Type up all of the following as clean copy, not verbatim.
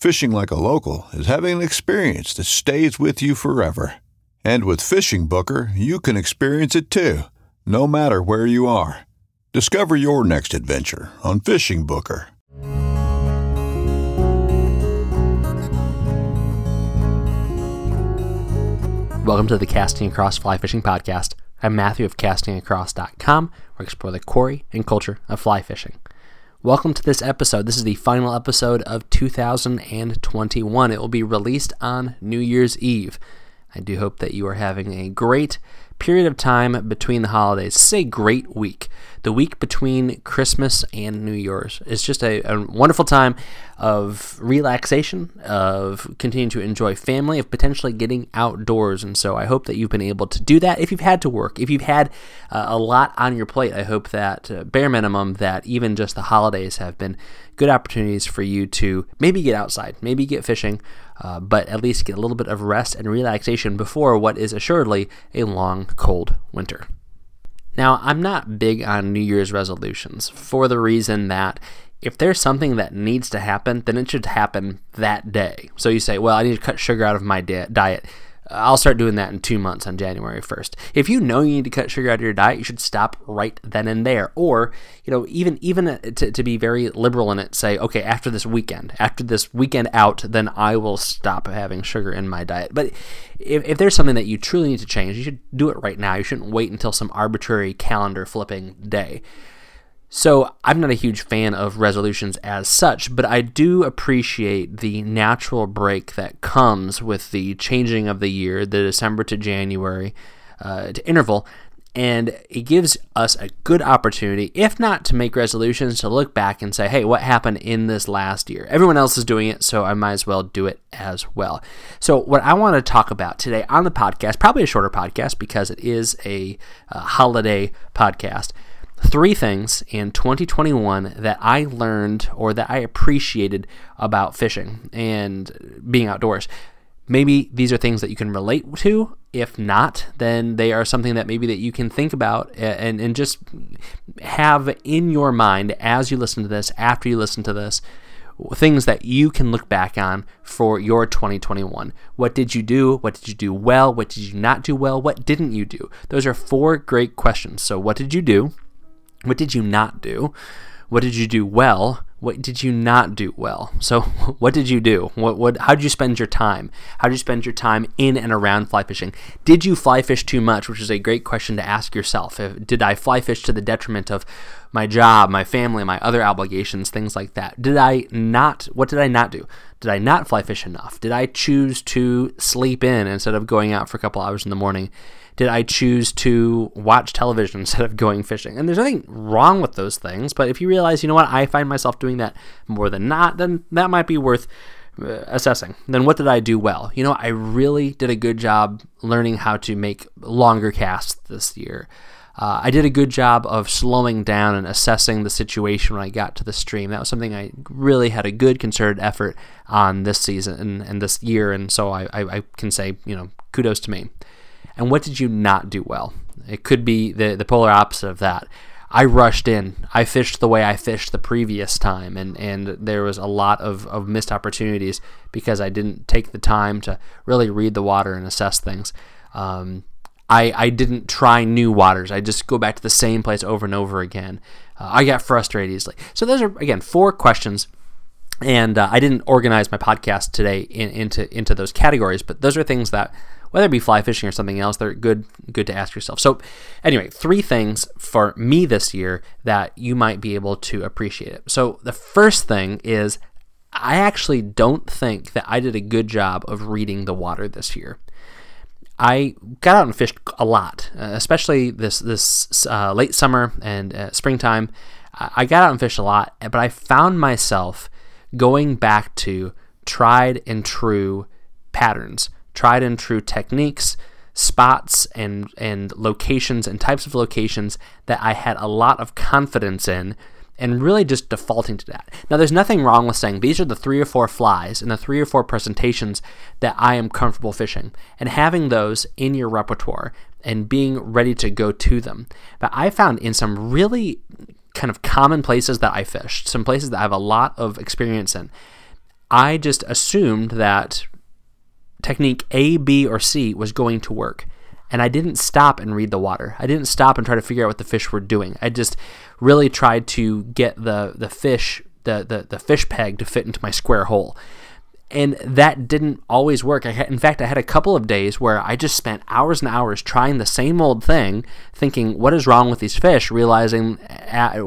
Fishing like a local is having an experience that stays with you forever. And with Fishing Booker, you can experience it too, no matter where you are. Discover your next adventure on Fishing Booker. Welcome to the Casting Across Fly Fishing Podcast. I'm Matthew of castingacross.com, where I explore the quarry and culture of fly fishing. Welcome to this episode. This is the final episode of 2021. It will be released on New Year's Eve. I do hope that you are having a great period of time between the holidays. This is a great week. The week between Christmas and New Year's. It's just a wonderful time of relaxation, of continuing to enjoy family, of potentially getting outdoors. And so I hope that you've been able to do that. If you've had to work, if you've had a lot on your plate, I hope that bare minimum that even just the holidays have been good opportunities for you to maybe get outside, maybe get fishing, but at least get a little bit of rest and relaxation before what is assuredly a long, cold winter. Now, I'm not big on New Year's resolutions for the reason that if there's something that needs to happen, then it should happen that day. So you say, well, I need to cut sugar out of my diet. I'll start doing that in 2 months on January 1st. If you know you need to cut sugar out of your diet, you should stop right then and there. Or, you know, even to be very liberal in it, say, okay, after this weekend out, then I will stop having sugar in my diet. But if there's something that you truly need to change, you should do it right now. You shouldn't wait until some arbitrary calendar flipping day. So I'm not a huge fan of resolutions as such, but I do appreciate the natural break that comes with the changing of the year, the December to January to interval, and it gives us a good opportunity, if not to make resolutions, to look back and say, hey, what happened in this last year? Everyone else is doing it, so I might as well do it as well. So what I want to talk about today on the podcast, probably a shorter podcast because it is a holiday podcast, 3 things in 2021 that I learned or that I appreciated about fishing and being outdoors. Maybe these are things that you can relate to. If not, then they are something that maybe that you can think about and just have in your mind as you listen to this, after you listen to this, things that you can look back on for your 2021. What did you do? What did you do well? What did you not do well? What didn't you do? Those are 4 great questions. So what did you do? What did you not do? What did you do well? What did you not do well? So what did you do? How did you spend your time? How did you spend your time in and around fly fishing? Did you fly fish too much, which is a great question to ask yourself. Did I fly fish to the detriment of my job, my family, my other obligations, things like that? What did I not do? Did I not fly fish enough? Did I choose to sleep in instead of going out for a couple hours in the morning? Did I choose to watch television instead of going fishing? And there's nothing wrong with those things, but if you realize, you know what, I find myself doing that more than not, then that might be worth assessing. Then what did I do well? You know, I really did a good job learning how to make longer casts this year. I did a good job of slowing down and assessing the situation when I got to the stream. That was something I really had a good concerted effort on this season and this year, and so I can say, you know, kudos to me. and what did you not do well? It could be the polar opposite of that. I rushed in. I fished the way I fished the previous time, and there was a lot of missed opportunities because I didn't take the time to really read the water and assess things. I didn't try new waters. I just go back to the same place over and over again. I got frustrated easily. So those are, again, 4 questions. And I didn't organize my podcast today into those categories, but those are things that, whether it be fly fishing or something else, they're good to ask yourself. So anyway, 3 things for me this year that you might be able to appreciate it. So the first thing is I actually don't think that I did a good job of reading the water this year. I got out and fished a lot, especially this late summer and springtime. I got out and fished a lot, but I found myself going back to tried and true patterns, tried and true techniques, spots and locations and types of locations that I had a lot of confidence in, and really just defaulting to that. Now, there's nothing wrong with saying these are the 3 or 4 flies and the 3 or 4 presentations that I am comfortable fishing, and having those in your repertoire and being ready to go to them. But I found in some really kind of common places that I fished, some places that I have a lot of experience in, I just assumed that technique A, B, or C was going to work. And I didn't stop and read the water. I didn't stop and try to figure out what the fish were doing. I just really tried to get the fish, the fish peg to fit into my square hole. And that didn't always work. In fact, I had a couple of days where I just spent hours and hours trying the same old thing, thinking, what is wrong with these fish? Realizing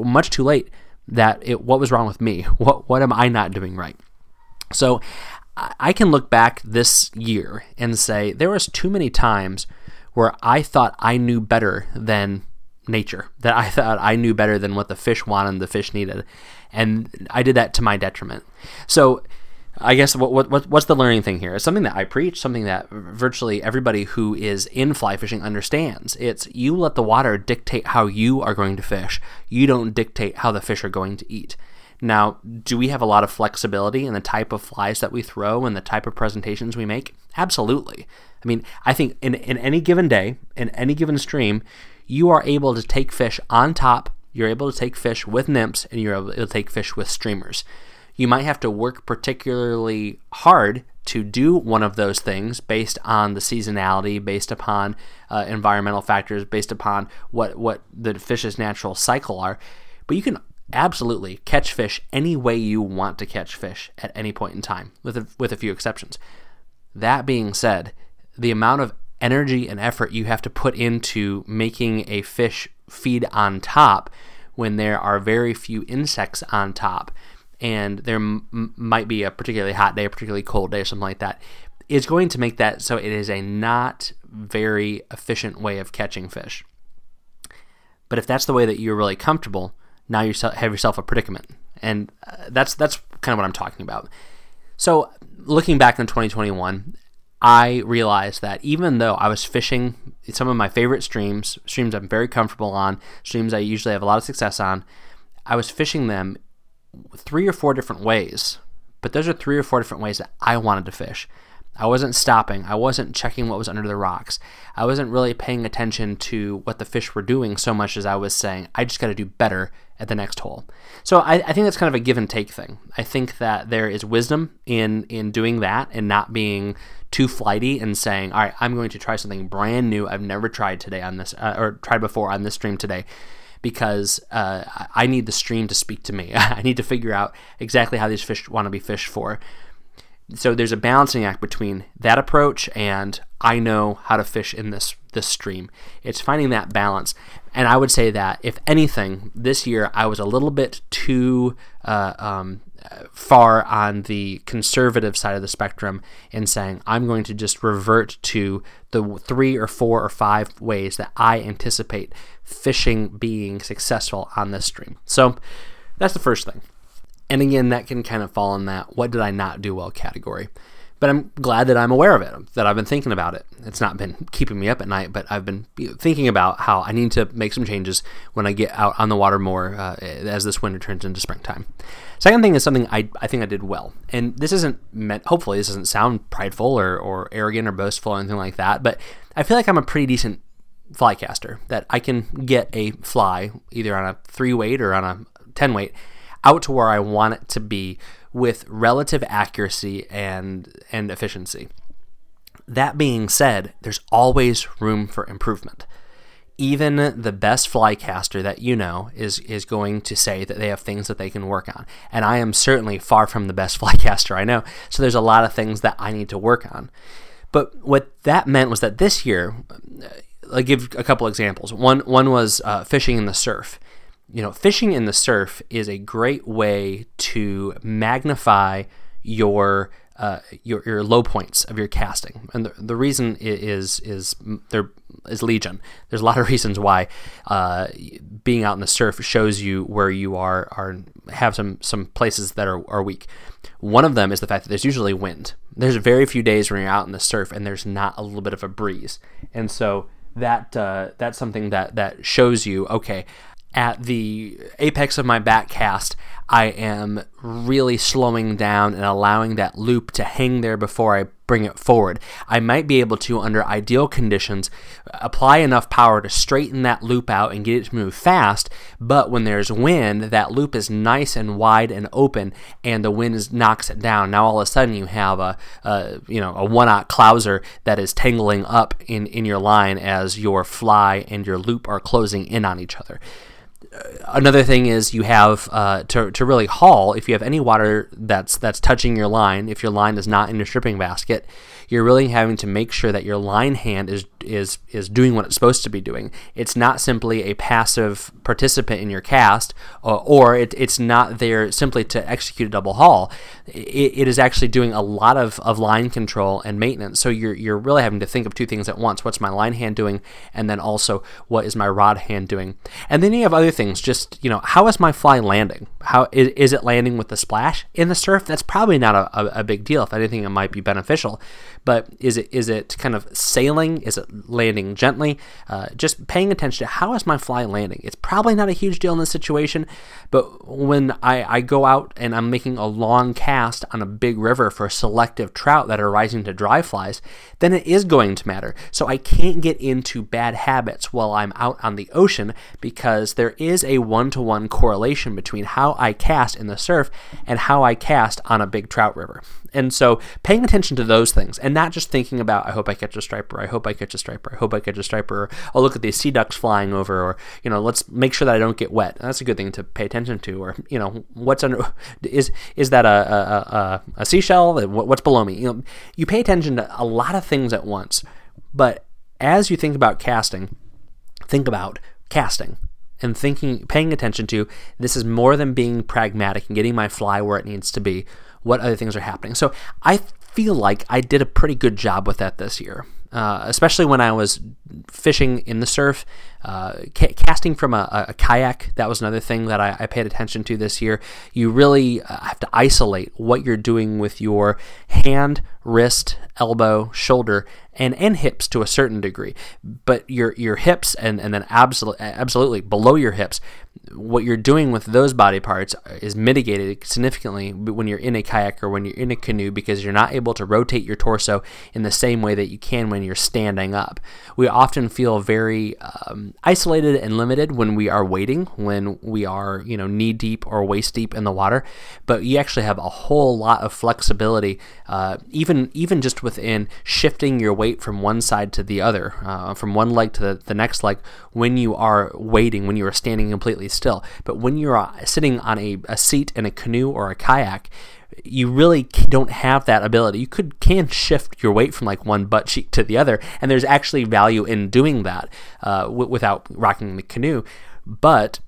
much too late that what was wrong with me? What am I not doing right? So I can look back this year and say there was too many times where I thought I knew better than nature, that I thought I knew better than what the fish wanted and the fish needed. And I did that to my detriment. So I guess what's the learning thing here? It's something that I preach, something that virtually everybody who is in fly fishing understands. It's you let the water dictate how you are going to fish. You don't dictate how the fish are going to eat. Now, do we have a lot of flexibility in the type of flies that we throw and the type of presentations we make? Absolutely. I mean, I think in any given day, in any given stream, you are able to take fish on top, you're able to take fish with nymphs, and you're able to take fish with streamers. You might have to work particularly hard to do one of those things based on the seasonality, based upon environmental factors, based upon what the fish's natural cycle are. But you can absolutely catch fish any way you want to catch fish at any point in time, with a few exceptions. That being said, the amount of energy and effort you have to put into making a fish feed on top when there are very few insects on top, and there might be a particularly hot day, a particularly cold day, something like that, is going to make that so it is a not very efficient way of catching fish. But if that's the way that you're really comfortable, now you have yourself a predicament. And that's kind of what I'm talking about. So looking back in 2021, I realized that even though I was fishing some of my favorite streams I'm very comfortable on, streams I usually have a lot of success on, I was fishing them 3 or 4 different ways. But those are 3 or 4 different ways that I wanted to fish. I wasn't stopping. I wasn't checking what was under the rocks. I wasn't really paying attention to what the fish were doing so much as I was saying, I just got to do better at the next hole. So I think that's kind of a give and take thing. I think that there is wisdom in doing that and not being too flighty and saying, all right, I'm going to try something brand new I've never tried today on this, or tried before on this stream today, because I need the stream to speak to me. I need to figure out exactly how these fish want to be fished for. So there's a balancing act between that approach and I know how to fish in this stream. It's finding that balance. And I would say that, if anything, this year I was a little bit too far on the conservative side of the spectrum in saying I'm going to just revert to the 3 or 4 or 5 ways that I anticipate fishing being successful on this stream. So that's the first thing. And again, that can kind of fall in that what did I not do well category. But I'm glad that I'm aware of it, that I've been thinking about it. It's not been keeping me up at night, but I've been thinking about how I need to make some changes when I get out on the water more as this winter turns into springtime. Second thing is something I think I did well. And this isn't meant, hopefully this doesn't sound prideful or arrogant or boastful or anything like that, but I feel like I'm a pretty decent fly caster, that I can get a fly either on a 3-weight or on a 10-weight out to where I want it to be with relative accuracy and efficiency. That being said, there's always room for improvement. Even the best fly caster that you know is going to say that they have things that they can work on. And I am certainly far from the best fly caster I know, so there's a lot of things that I need to work on. But what that meant was that this year, I'll give a couple examples. One was fishing in the surf. You know, fishing in the surf is a great way to magnify your low points of your casting, and the reason is there is legion. There's a lot of reasons why being out in the surf shows you where you have some places that are weak. One of them is the fact that there's usually wind. There's very few days when you're out in the surf and there's not a little bit of a breeze, and so that's something that shows you, okay, at the apex of my back cast, I am really slowing down and allowing that loop to hang there before I bring it forward. I might be able to, under ideal conditions, apply enough power to straighten that loop out and get it to move fast, but when there's wind, that loop is nice and wide and open, and the wind knocks it down. Now all of a sudden you have a one-aught clouser that is tangling up in your line as your fly and your loop are closing in on each other. Another thing is you have to really haul. If you have any water that's touching your line, if your line is not in your stripping basket, you're really having to make sure that your line hand is doing what it's supposed to be doing. It's not simply a passive participant in your cast, or it's not there simply to execute a double haul. It is actually doing a lot of line control and maintenance. So you're really having to think of two things at once. What's my line hand doing? And then also, what is my rod hand doing? And then you have other things. Just, you know, how is my fly landing? How is it landing with the splash in the surf? That's probably not a big deal. If anything, it might be beneficial. But is it kind of sailing? Is it landing gently? Just paying attention to how is my fly landing? It's probably not a huge deal in this situation, but when I go out and I'm making a long cast on a big river for selective trout that are rising to dry flies, then it is going to matter. So I can't get into bad habits while I'm out on the ocean, because there is a one-to-one correlation between how I cast in the surf and how I cast on a big trout river. And so paying attention to those things, and not just thinking about, I hope I catch a striper, I hope I catch a striper, I hope I catch a striper, or I'll look at these sea ducks flying over, or, you know, let's make sure that I don't get wet. That's a good thing to pay attention to. Or, you know, what's under, is that a seashell? What's below me? You know, you pay attention to a lot of things at once. But as you think about casting, think about casting. And paying attention to, this is more than being pragmatic and getting my fly where it needs to be. What other things are happening? So I feel like I did a pretty good job with that this year, especially when I was fishing in the surf, casting from a kayak. That was another thing that I paid attention to this year. You really have to isolate what you're doing with your hand, wrist, elbow, shoulder, and hips to a certain degree. But your hips and then absolutely below your hips, what you're doing with those body parts is mitigated significantly when you're in a kayak or when you're in a canoe, because you're not able to rotate your torso in the same way that you can when you're standing up. We often feel very isolated and limited when we are wading, when we are, you know, knee deep or waist deep in the water, but you actually have a whole lot of flexibility, even just within shifting your weight from one side to the other, from one leg to the next leg when you are wading, when you are standing completely still. But when you're sitting on a seat in a canoe or a kayak, you really don't have that ability. You can shift your weight from like one butt cheek to the other, and there's actually value in doing that without rocking the canoe. But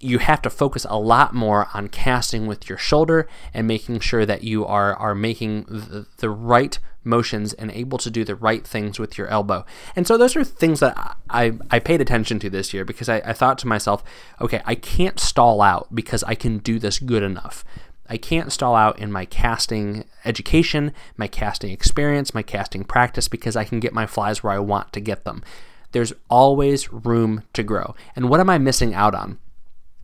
you have to focus a lot more on casting with your shoulder and making sure that you are making the right motions and able to do the right things with your elbow. And so those are things that I paid attention to this year, because I thought to myself, okay, I can't stall out because I can do this good enough. I can't stall out in my casting education, my casting experience, my casting practice, because I can get my flies where I want to get them. There's always room to grow. And what am I missing out on?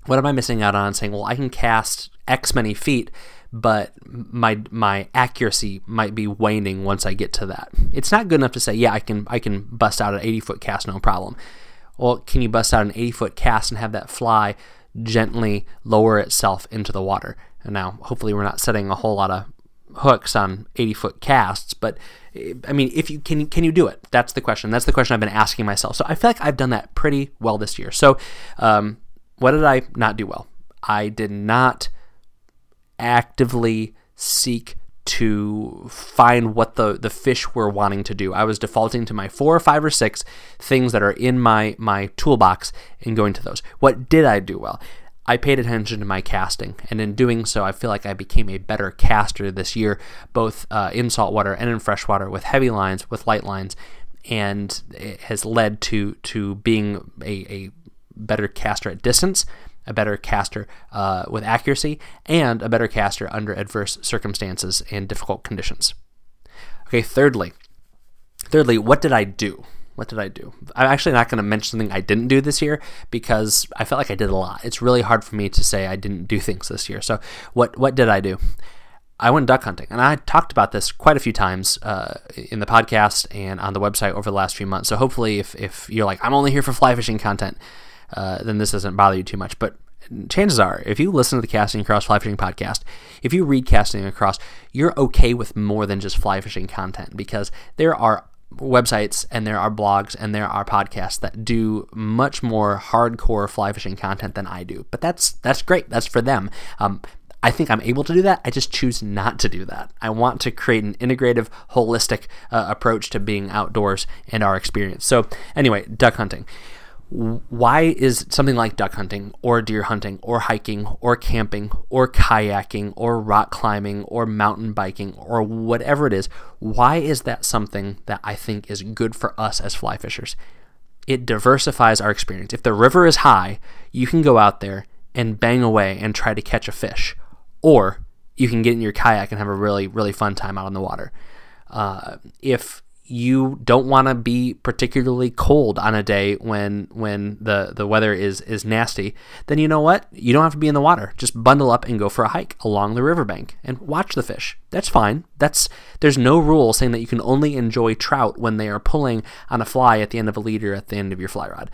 What am I missing out on saying, well, I can cast X many feet, but my accuracy might be waning once I get to that. It's not good enough to say, yeah, I can bust out an 80-foot cast, no problem. Well, can you bust out an 80-foot cast and have that fly gently lower itself into the water? And now, hopefully we're not setting a whole lot of hooks on 80-foot casts, but I mean, if you can you do it? That's the question. That's the question I've been asking myself. So I feel like I've done that pretty well this year. So what did I not do well? I did not actively seek to find what the fish were wanting to do. I was defaulting to my 4 or 5 or 6 things that are in my toolbox and going to those. What did I do well? I paid attention to my casting, and in doing so, I feel like I became a better caster this year, both in saltwater and in freshwater, with heavy lines, with light lines, and it has led to being a better caster at distance, a better caster with accuracy, and a better caster under adverse circumstances and difficult conditions. Okay, thirdly, what did I do? What did I do? I'm actually not going to mention something I didn't do this year because I felt like I did a lot. It's really hard for me to say I didn't do things this year. So what did I do? I went duck hunting, and I talked about this quite a few times in the podcast and on the website over the last few months. So hopefully if you're like, I'm only here for fly fishing content, then this doesn't bother you too much. But chances are, if you listen to the Casting Across Fly Fishing podcast, if you read Casting Across, you're okay with more than just fly fishing content, because there are websites and there are blogs and there are podcasts that do much more hardcore fly fishing content than I do. But that's great. That's for them. I think I'm able to do that. I just choose not to do that. I want to create an integrative, holistic approach to being outdoors and our experience. So anyway, duck hunting. Why is something like duck hunting or deer hunting or hiking or camping or kayaking or rock climbing or mountain biking or whatever it is, why is that something that I think is good for us as fly fishers? It diversifies our experience. If the river is high, you can go out there and bang away and try to catch a fish, or you can get in your kayak and have a really, really fun time out on the water. If you don't want to be particularly cold on a day when the weather is nasty, then you know what? You don't have to be in the water. Just bundle up and go for a hike along the riverbank and watch the fish. That's fine. There's no rule saying that you can only enjoy trout when they are pulling on a fly at the end of a lead or at the end of your fly rod.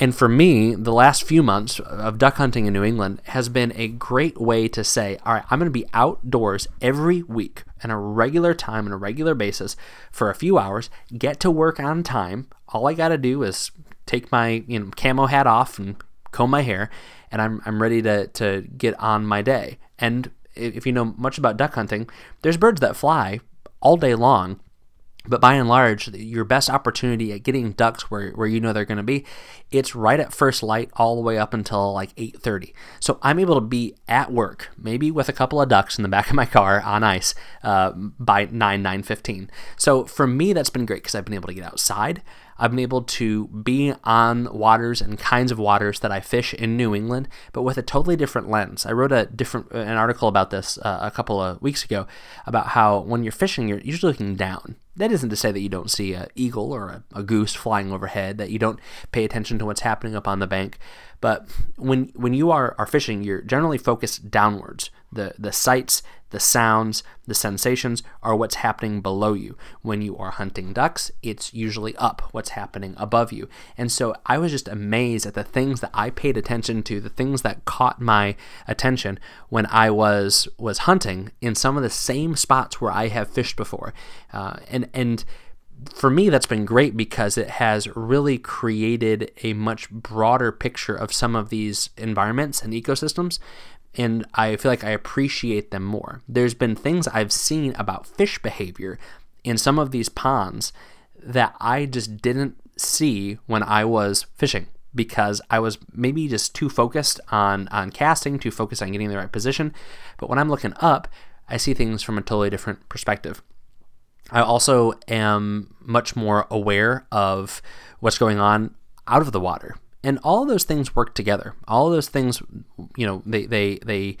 And for me, the last few months of duck hunting in New England has been a great way to say, all right, I'm going to be outdoors every week on a regular time and a regular basis for a few hours, get to work on time. All I got to do is take my camo hat off and comb my hair, and I'm ready to get on my day. And if you know much about duck hunting, there's birds that fly all day long. But by and large, your best opportunity at getting ducks where you know they're going to be, it's right at first light all the way up until like 8:30. So I'm able to be at work, maybe with a couple of ducks in the back of my car on ice by 9:15. So for me, that's been great because I've been able to get outside. I've been able to be on waters and kinds of waters that I fish in New England, but with a totally different lens. I wrote an article about this a couple of weeks ago about how when you're fishing, you're usually looking down. That isn't to say that you don't see an eagle or a goose flying overhead, that you don't pay attention to what's happening up on the bank. But when you are fishing, you're generally focused downwards. The sights, the sounds, the sensations are what's happening below you. When you are hunting ducks, it's usually up, what's happening above you. And so I was just amazed at the things that I paid attention to, the things that caught my attention when I was hunting in some of the same spots where I have fished before. And for me, that's been great because it has really created a much broader picture of some of these environments and ecosystems, and I feel like I appreciate them more. There's been things I've seen about fish behavior in some of these ponds that I just didn't see when I was fishing because I was maybe just too focused on casting, too focused on getting in the right position. But when I'm looking up, I see things from a totally different perspective. I also am much more aware of what's going on out of the water. And all of those things work together. All of those things, they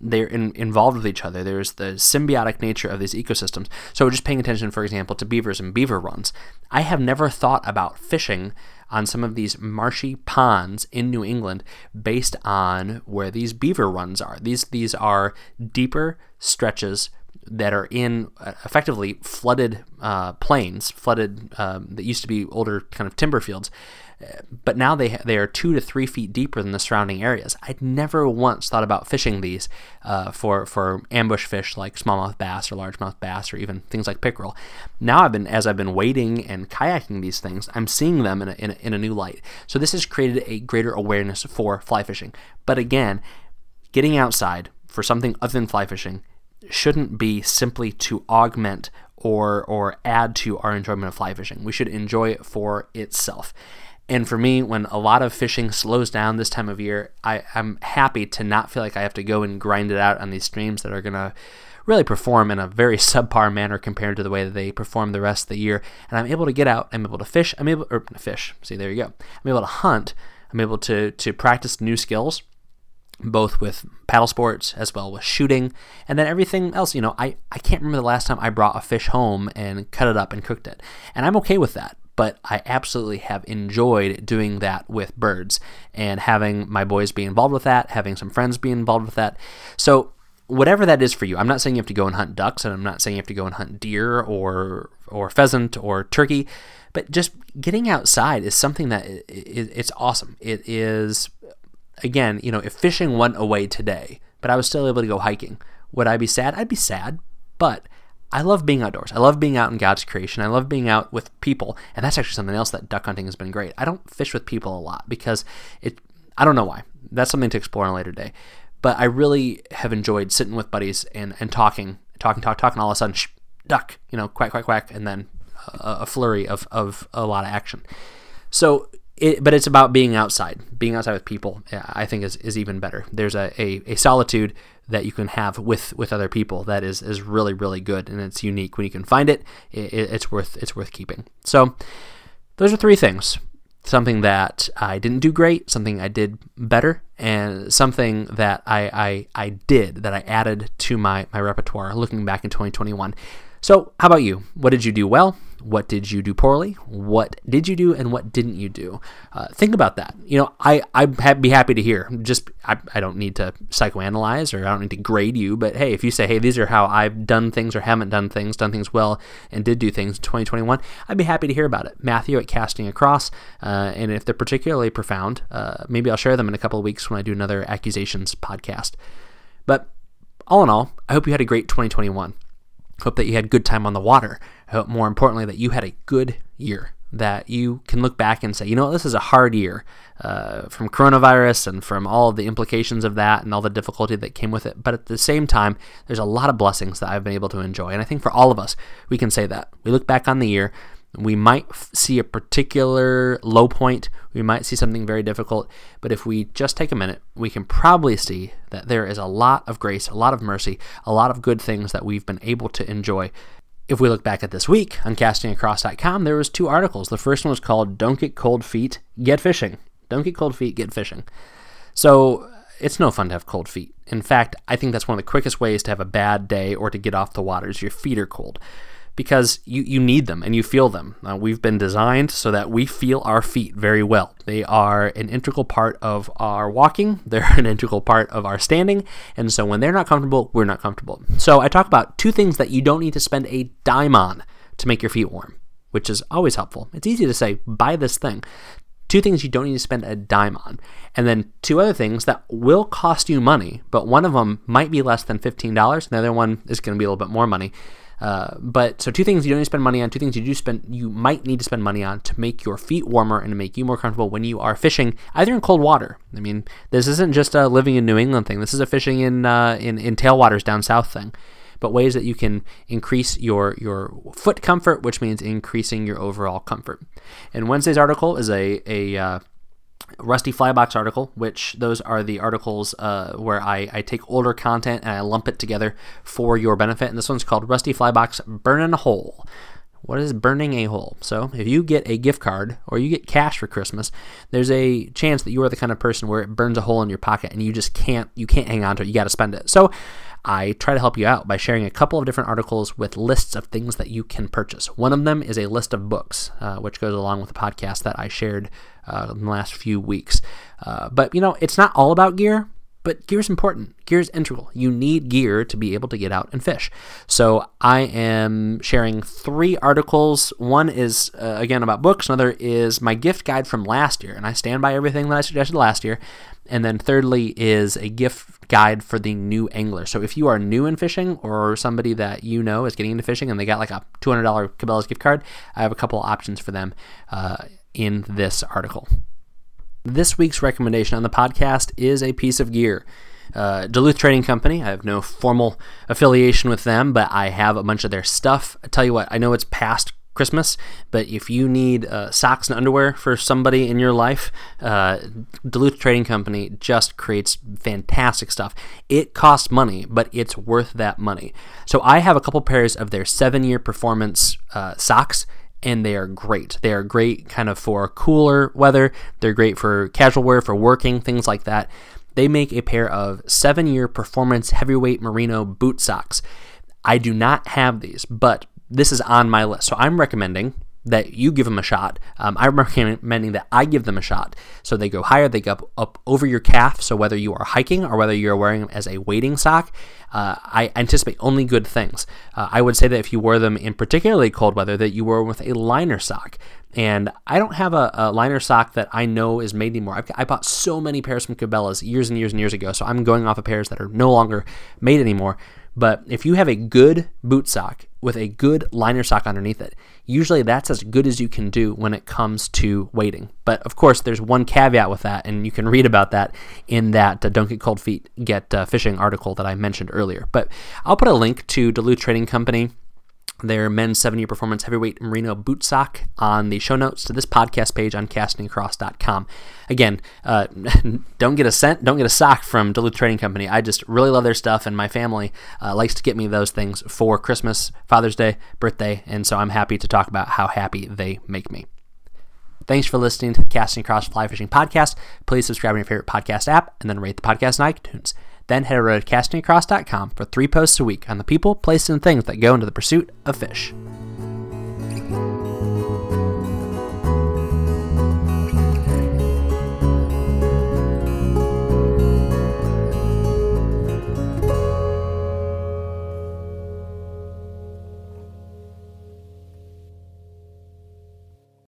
they're involved with each other. There's the symbiotic nature of these ecosystems. So just paying attention, for example, to beavers and beaver runs. I have never thought about fishing on some of these marshy ponds in New England based on where these beaver runs are. These are deeper stretches that are in effectively flooded plains, that used to be older kind of timber fields, but now they are 2 to 3 feet deeper than the surrounding areas. I'd never once thought about fishing these for ambush fish like smallmouth bass or largemouth bass or even things like pickerel. Now I've been wading and kayaking these things, I'm seeing them in a new light. So this has created a greater awareness for fly fishing. But again, getting outside for something other than fly fishing shouldn't be simply to augment or add to our enjoyment of fly fishing. We should enjoy it for itself. And for me, when a lot of fishing slows down this time of year, I'm happy to not feel like I have to go and grind it out on these streams that are going to really perform in a very subpar manner compared to the way that they perform the rest of the year. And I'm able to get out, I'm able to fish, I'm able to hunt, I'm able to practice new skills, both with paddle sports as well with shooting, and then everything else. You know, I can't remember the last time I brought a fish home and cut it up and cooked it. And I'm okay with that, but I absolutely have enjoyed doing that with birds and having my boys be involved with that, having some friends be involved with that. So whatever that is for you, I'm not saying you have to go and hunt ducks, and I'm not saying you have to go and hunt deer or pheasant or turkey, but just getting outside is something that it's awesome. It is... Again, you know, if fishing went away today, but I was still able to go hiking, would I be sad? I'd be sad, but I love being outdoors. I love being out in God's creation. I love being out with people, and that's actually something else that duck hunting has been great. I don't fish with people a lot because I don't know why. That's something to explore on a later day, but I really have enjoyed sitting with buddies and talking, all of a sudden, duck, you know, quack, quack, quack, and then a flurry of a lot of action. So... But it's about being outside with people, I think is even better. There's a solitude that you can have with other people that is really, really good, and it's unique. When you can find it, it's worth keeping. So those are three things: something that I didn't do great, something I did better, and something that I did that I added to my repertoire looking back in 2021. So how about you? What did you do well? What did you do poorly? What did you do and what didn't you do? Think about that. You know, I'd be happy to hear. I don't need to psychoanalyze, or I don't need to grade you, but hey, if you say, hey, these are how I've done things or haven't done things well, and did do things in 2021, I'd be happy to hear about it. Matthew at Casting Across, and if they're particularly profound, maybe I'll share them in a couple of weeks when I do another Accusations podcast. But all in all, I hope you had a great 2021. Hope that you had a good time on the water. I hope, more importantly, that you had a good year, that you can look back and say, you know, this is a hard year from coronavirus and from all of the implications of that and all the difficulty that came with it. But at the same time, there's a lot of blessings that I've been able to enjoy. And I think for all of us, we can say that. We look back on the year, we might see a particular low point, we might see something very difficult, but if we just take a minute, we can probably see that there is a lot of grace, a lot of mercy, a lot of good things that we've been able to enjoy. If we look back at this week on castingacross.com, there was 2 articles. The first one was called Don't Get Cold Feet, Get Fishing. Don't get cold feet, get fishing. So it's no fun to have cold feet. In fact, I think that's one of the quickest ways to have a bad day or to get off the water is your feet are cold, because you need them and you feel them. We've been designed so that we feel our feet very well. They are an integral part of our walking. They're an integral part of our standing. And so when they're not comfortable, we're not comfortable. So I talk about 2 things that you don't need to spend a dime on to make your feet warm, which is always helpful. It's easy to say, buy this thing. 2 things you don't need to spend a dime on. And then 2 other things that will cost you money, but one of them might be less than $15. The other one is going to be a little bit more money. But so 2 things you don't need to spend money on, 2 things you might need to spend money on to make your feet warmer and to make you more comfortable when you are fishing, either in cold water. I mean, this isn't just a living in New England thing. This is a fishing in tailwaters down south thing. But ways that you can increase your foot comfort, which means increasing your overall comfort. And Wednesday's article is a Rusty Flybox article, which those are the articles where I take older content and I lump it together for your benefit. And this one's called Rusty Flybox Burnin' a Hole. What is burning a hole? So if you get a gift card or you get cash for Christmas, there's a chance that you are the kind of person where it burns a hole in your pocket and you just can't hang on to it. You got to spend it. So I try to help you out by sharing a couple of different articles with lists of things that you can purchase. One of them is a list of books, which goes along with the podcast that I shared in the last few weeks. But, you know, it's not all about gear, but gear is important. Gear is integral. You need gear to be able to get out and fish. So I am sharing three articles. One is, again, about books. Another is my gift guide from last year, and I stand by everything that I suggested last year. And then thirdly is a gift guide for the new angler. So if you are new in fishing or somebody that you know is getting into fishing and they got like a $200 Cabela's gift card, I have a couple options for them in this article. This week's recommendation on the podcast is a piece of gear. Duluth Trading Company. I have no formal affiliation with them, but I have a bunch of their stuff. I tell you what, I know it's past Christmas, but if you need socks and underwear for somebody in your life, Duluth Trading Company just creates fantastic stuff. It costs money, but it's worth that money. So I have a couple pairs of their 7-year performance socks, and they are great. They are great kind of for cooler weather. They're great for casual wear, for working, things like that. They make a pair of 7-year performance heavyweight merino boot socks. I do not have these, but this is on my list. So I'm recommending that you give them a shot. I'm recommending that I give them a shot. So they go higher, they go up over your calf. So whether you are hiking or whether you're wearing them as a wading sock, I anticipate only good things. I would say that if you wore them in particularly cold weather, that you wore with a liner sock. And I don't have a liner sock that I know is made anymore. I bought so many pairs from Cabela's years and years and years ago. So I'm going off of pairs that are no longer made anymore. But if you have a good boot sock with a good liner sock underneath it, usually that's as good as you can do when it comes to wading. But of course, there's one caveat with that, and you can read about that in that Don't Get Cold Feet, Get Fishing article that I mentioned earlier. But I'll put a link to Duluth Trading Company, their men's 7-year performance heavyweight merino boot sock, on the show notes to this podcast page on castingacross.com. Again, don't get a cent, don't get a sock from Duluth Trading Company. I just really love their stuff, and my family likes to get me those things for Christmas, Father's Day, birthday, and so I'm happy to talk about how happy they make me. Thanks for listening to the Casting Across Fly Fishing Podcast. Please subscribe on your favorite podcast app and then rate the podcast on iTunes. Then head over to castingacross.com for 3 posts a week on the people, places, and things that go into the pursuit of fish.